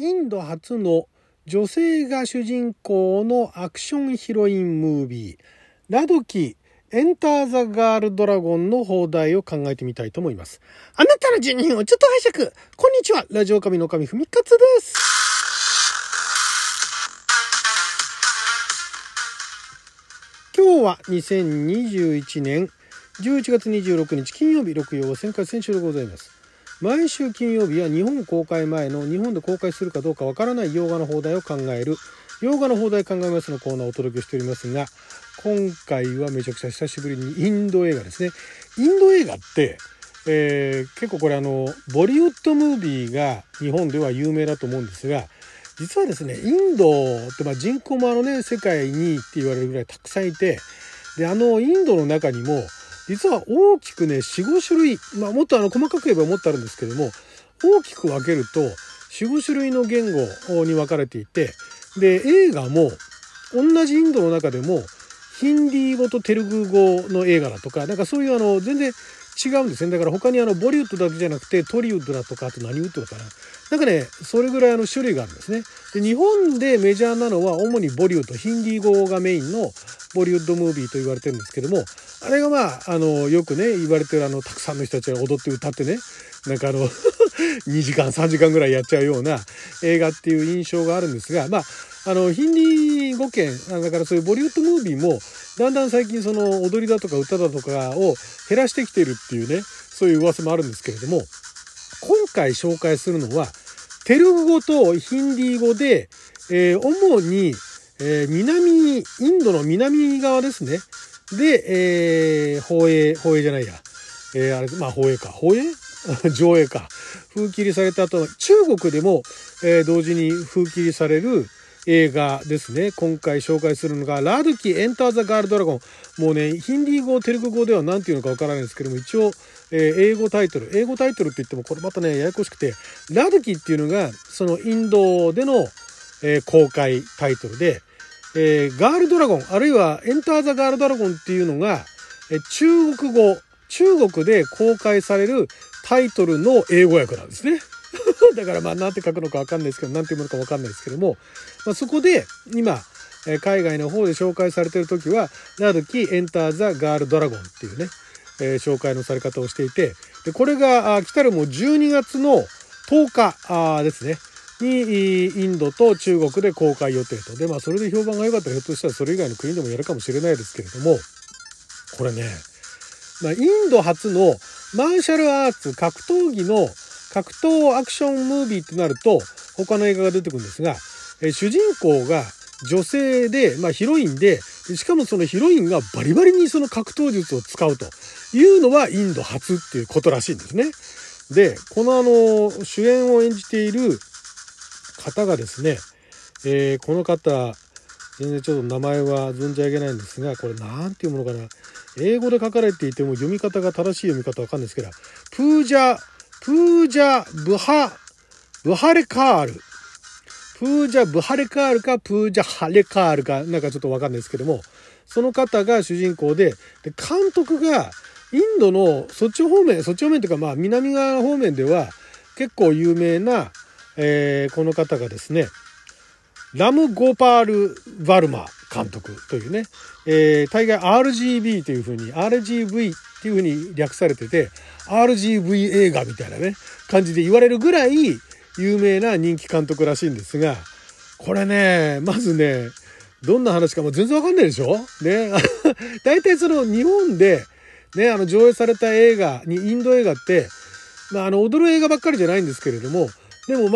インド初の女性が主人公のアクションヒロインムービー、ラドキエンターザガールドラゴンの放題を考えてみたいと思います。あなたの12分をちょっと拝借。こんにちは、ラジオ神の神ふみかつです。今日は2021年11月26日金曜日、6曜は先回先週でございます。毎週金曜日は日本公開前の日本で公開するかどうかわからない洋画の放題を考える洋画の放題考えますのコーナーをお届けしておりますが、今回はめちゃくちゃ久しぶりにインド映画ですね。インド映画って、結構これボリウッドムービーが日本では有名だと思うんですが、実はですね、インドって人口も世界2位って言われるぐらいたくさんいて、でインドの中にも実は大きくね 4,5 種類、もっと細かく言えばもっとあるんですけども、大きく分けると 4,5 種類の言語に分かれていて、で映画も同じインドの中でもヒンディー語とテルグ語の映画だとか、なんかそういう全然違うんですね。だから他にボリウッドだけじゃなくてトリウッドだとか、あと何ウッドだかな、なんかねそれぐらい種類があるんですね。で日本でメジャーなのは主にボリウッド、ヒンディー語がメインのボリウッドムービーと言われてるんですけども、あれがよくね言われてるたくさんの人たちが踊って歌ってね、なんか2時間3時間ぐらいやっちゃうような映画っていう印象があるんですが、ヒンディー語圏だから、そういうボリウッドムービーもだんだん最近踊りだとか歌だとかを減らしてきているっていうね、そういう噂もあるんですけれども、今回紹介するのはテルグ語とヒンディー語で、主に、南インドの南側ですねで、上映か封切りされた後、中国でも、同時に封切りされる映画ですね。今回紹介するのがラドキエンターザガールドラゴン。もうねヒンディー語テルグ語では何ていうのかわからないんですけども、一応、英語タイトルって言ってもこれまたねややこしくて、ラドキっていうのがそのインドでの、公開タイトルで、ガールドラゴンあるいはエンターザガールドラゴンっていうのが、中国で公開されるタイトルの英語訳なんですね。だからなんて書くのか分かんないですけど、なんていうものか分かんないですけども、そこで今海外の方で紹介されている時はラドキエンターザガールドラゴンっていうね、紹介のされ方をしていて、でこれが来たるもう12月の10日ですねにインドと中国で公開予定と。でそれで評判が良かったらひょっとしたらそれ以外の国でもやるかもしれないですけれども、これね、インド初のマーシャルアーツ格闘アクションムービーってなると他の映画が出てくるんですが、主人公が女性で、ヒロインで、しかもそのヒロインがバリバリにその格闘術を使うというのはインド初っていうことらしいんですね。でこの主演を演じている方がですね、この方全然ちょっと名前は存じ上げないんですが、これなんていうものかな、英語で書かれていても読み方が正しい読み方わかんないですけど、プージャ・ブハレカールかなんかちょっとわかんないですけども、その方が主人公で、監督がインドのそっち方面というか南側方面では結構有名な、この方がですねラム・ゴパール・バルマ監督というね、大概 RGB というふうに RGV っていうふうに略されてて RGV 映画みたいなね感じで言われるぐらい有名な人気監督らしいんですが、これねまずねどんな話かも全然わかんないでしょね。大体日本でね上映された映画にインド映画って、踊る映画ばっかりじゃないんですけれども、でも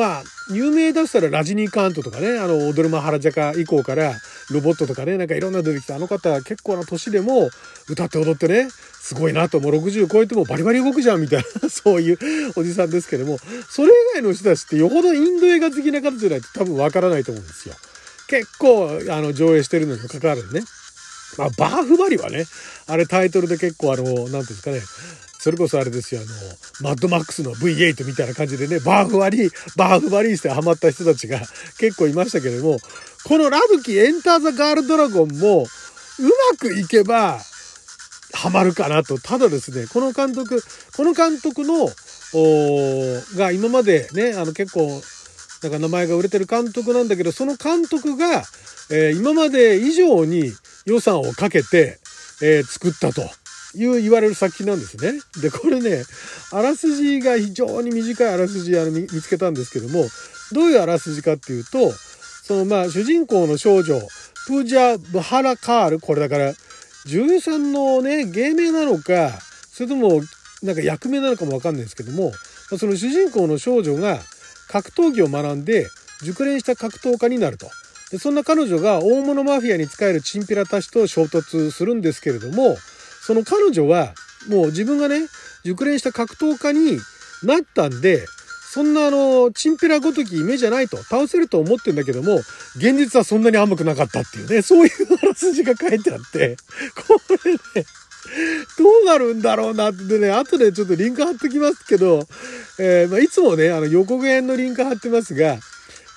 有名だったらラジニーカントとかね、オドルマハラジャカ以降からロボットとかね、なんかいろんな出てきた方結構な年でも歌って踊ってねすごいなと、もう60超えてもバリバリ動くじゃんみたいなそういうおじさんですけども、それ以外の人たちってよほどインド映画好きな方じゃないと多分わからないと思うんですよ。結構上映してるのにもかかわらずね、バーフバリはねあれタイトルで結構なんていうんですかね、それこそあれですよマッドマックスの V8 みたいな感じでねバーフバリーしてハマった人たちが結構いましたけれども、このラドキエンターザガールドラゴンもうまくいけばハマるかなと。ただですねこの監督が今までね結構だから名前が売れてる監督なんだけど、その監督が、今まで以上に予算をかけて、作ったという言われる作品なんですね。でこれね、あらすじが非常に短いあらすじを見つけたんですけども、どういうあらすじかっていうと、その主人公の少女プージャ・ブハラカール、これだから女優さんのね芸名なのか、それともなんか役名なのかも分かんないですけども、その主人公の少女が格闘技を学んで熟練した格闘家になると。でそんな彼女が大物マフィアに仕えるチンピラたちと衝突するんですけれども、その彼女はもう自分がね熟練した格闘家になったんで、そんなチンピラごとき夢じゃないと、倒せると思ってんだけども現実はそんなに甘くなかったっていうね、そういうあらすじが書いてあって、これねどうなるんだろうなってね、後でちょっとリンク貼ってきますけど、いつもね予告編のリンク貼ってますが、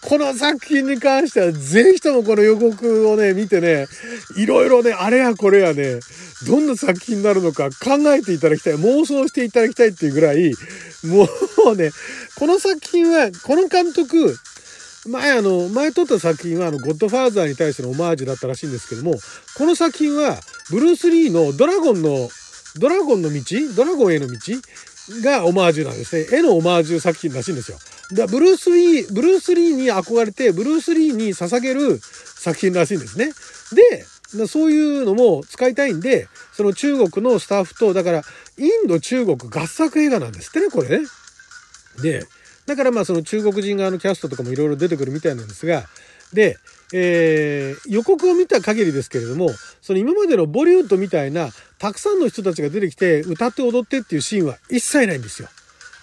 この作品に関してはぜひともこの予告をね見てね、いろいろねあれやこれやね、どんな作品になるのか考えていただきたい、妄想していただきたいっていうぐらい、もうねこの作品はこの監督前撮った作品はゴッドファーザーに対してのオマージュだったらしいんですけども、この作品はブルース・リーのドラゴンへの道がオマージュなんですね。絵のオマージュ作品らしいんですよ。だからブルース・リーに憧れてブルース・リーに捧げる作品らしいんですね。で、そういうのも使いたいんで、その中国のスタッフと、だからインド中国合作映画なんですってね、これね。で、だからその中国人側のキャストとかもいろいろ出てくるみたいなんですが、で、予告を見た限りですけれども、その今までのボリウッドみたいなたくさんの人たちが出てきて歌って踊ってっていうシーンは一切ないんですよ。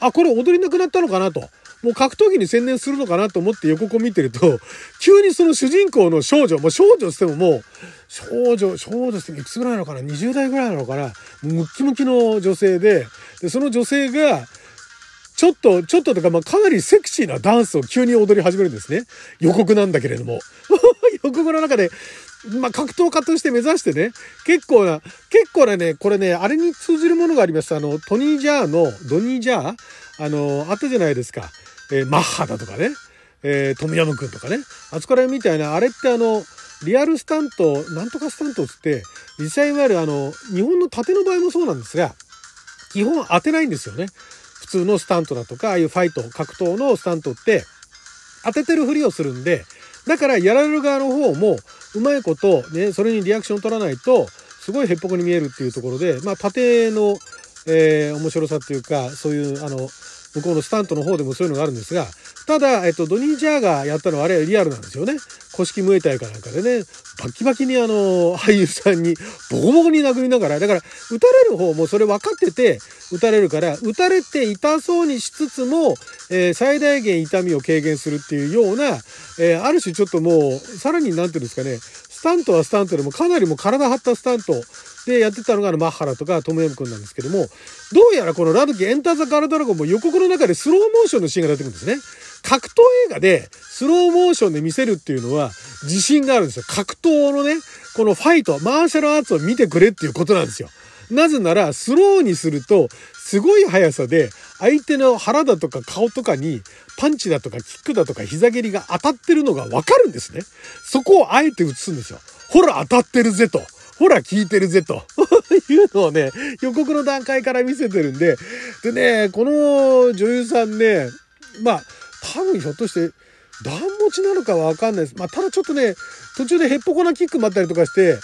あ、これ踊りなくなったのかなと、もう格闘技に専念するのかなと思って予告を見てると、急にその主人公の少女、もう少女してももう少女してもいくつぐらいなのかな、20代ぐらいなのかな、ムッキムキの女性で、その女性がちょっととか、かなりセクシーなダンスを急に踊り始めるんですね。予告なんだけれども。予告の中で、格闘家として目指してね、結構なね、これね、あれに通ずるものがありました。ドニー・ジャー、あったじゃないですか。マッハだとかね、トムヤム君とかね、あそこら辺みたいな、あれってリアルスタント、なんとかスタントつって、実際いわゆる日本の盾の場合もそうなんですが、基本当てないんですよね。普通のスタントだとか、ああいうファイト格闘のスタントって当ててるふりをするんで、だからやられる側の方もうまいことね、それにリアクションを取らないとすごいへっぽこに見えるっていうところで、盾の、面白さっていうか、そういう向こうのスタントの方でもそういうのがあるんですが、ただ、ドニー・ジャーがやったのはあれリアルなんですよね。古式ムエタイかなんかでね、バキバキに俳優さんにボコボコに殴りながら、だから打たれる方もそれ分かってて打たれるから、打たれて痛そうにしつつも、最大限痛みを軽減するっていうような、ある種ちょっともうさらになんていうんですかね、スタントはスタントでもかなりもう体張ったスタントでやってたのがマッハラとかトムヤム君なんですけども、どうやらこのラドキエンターザカラドラゴンも予告の中でスローモーションのシーンが出てくるんですね。格闘映画でスローモーションで見せるっていうのは自信があるんですよ。格闘のね、このファイト、マーシャルアーツを見てくれっていうことなんですよ。なぜならスローにするとすごい速さで相手の腹だとか顔とかにパンチだとかキックだとか膝蹴りが当たってるのがわかるんですね。そこをあえて映すんですよ。ほら当たってるぜと、ほら効いてるぜというのをね、予告の段階から見せてるんで、でね、この女優さんね、多分ひょっとして段持ちなのかはわかんないです。ただちょっとね、途中でへっぽこなキックもあったりとかして、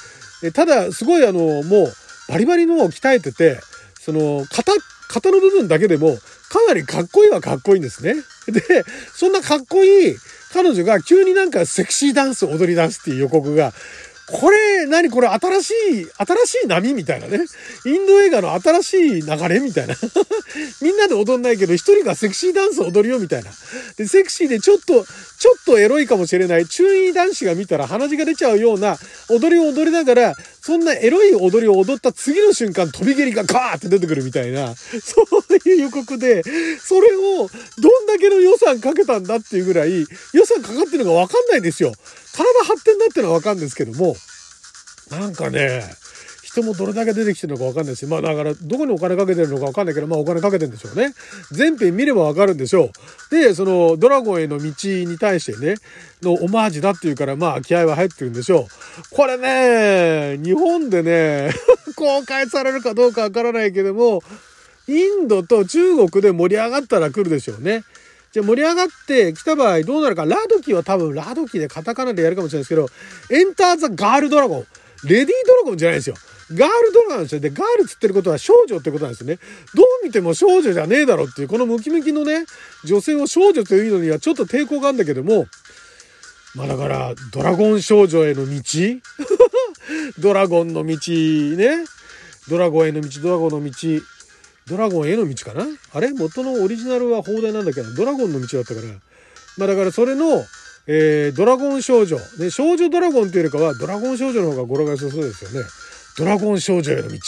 ただすごいもうバリバリのを鍛えてて、その型の部分だけでもかなりかっこいいはかっこいいんですね。で、そんなかっこいい彼女が急になんかセクシーダンスを踊り出すっていう予告が、これ何これ、新しい波みたいなね、インド映画の新しい流れみたいなみんなで踊んないけど一人がセクシーダンスを踊るよみたいな。で、セクシーでちょっとエロいかもしれない、中意男子が見たら鼻血が出ちゃうような踊りを踊りながら、そんなエロい踊りを踊った次の瞬間飛び蹴りがガーって出てくるみたいな、そういう予告で、それをどんだけの予算かけたんだっていうぐらい予算かかってるのが分かんないんですよ。体張ってんだってのは分かるんですけども、なんかね、一人もどれだけ出てきてるのか分かんないし、まあだからどこにお金かけてるのか分かんないけど、まあお金かけてるんでしょうね。全編見れば分かるんでしょう。で、そのドラゴンへの道に対してね、のオマージュだっていうから、まあ気合は入ってるんでしょう。これね、日本でね、公開されるかどうか分からないけども、インドと中国で盛り上がったら来るでしょうね。じゃあ盛り上がってきた場合どうなるか。ラドキは多分ラドキでカタカナでやるかもしれないですけど、エンターザガールドラゴン、レディードラゴンじゃないですよ。ガールドラゴンですよ。で、ガールつってることは少女ってことなんですよね。どう見ても少女じゃねえだろっていう、このムキムキのね、女性を少女というのにはちょっと抵抗があるんだけども、まあだからドラゴン少女への道ドラゴンの道ね、ドラゴンへの道、ドラゴンの道、ドラゴンへの道かなあれ、元のオリジナルは放題なんだけど、ドラゴンの道だったから、まあだからそれの、ドラゴン少女、ね、少女ドラゴンというよりかはドラゴン少女の方が語呂が良さそうですよね。ドラゴン少女への道、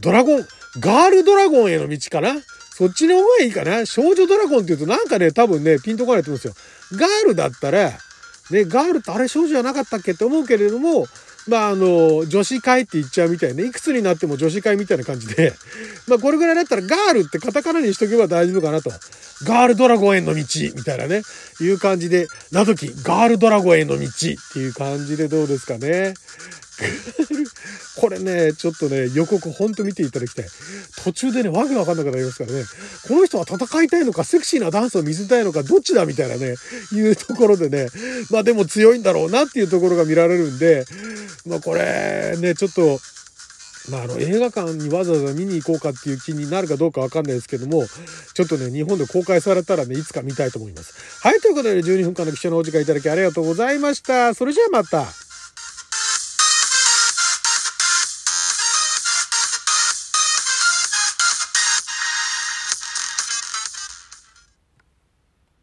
ドラゴンガールドラゴンへの道かな、そっちの方がいいかな。少女ドラゴンっていうとなんかね、多分ねピンとこないと思うんですよ。ガールだったらね、ガールってあれ少女じゃなかったっけって思うけれども、まあ女子会って言っちゃうみたいね。いくつになっても女子会みたいな感じでまあこれぐらいだったらガールってカタカナにしとけば大丈夫かなと。ガールドラゴンへの道みたいなね、いう感じで、などきガールドラゴンへの道っていう感じでどうですかねこれね、ちょっとね、予告ほんと見ていただきたい。途中でね、わけわかんなくなりますからね、この人は戦いたいのか、セクシーなダンスを見せたいのか、どっちだみたいなね、いうところでね、まあでも強いんだろうなっていうところが見られるんで、まあこれね、ちょっと、まあ映画館にわざわざ見に行こうかっていう気になるかどうかわかんないですけども、ちょっとね、日本で公開されたらね、いつか見たいと思います。はい、ということで、12分間の貴重なお時間いただきありがとうございました。それじゃあまた。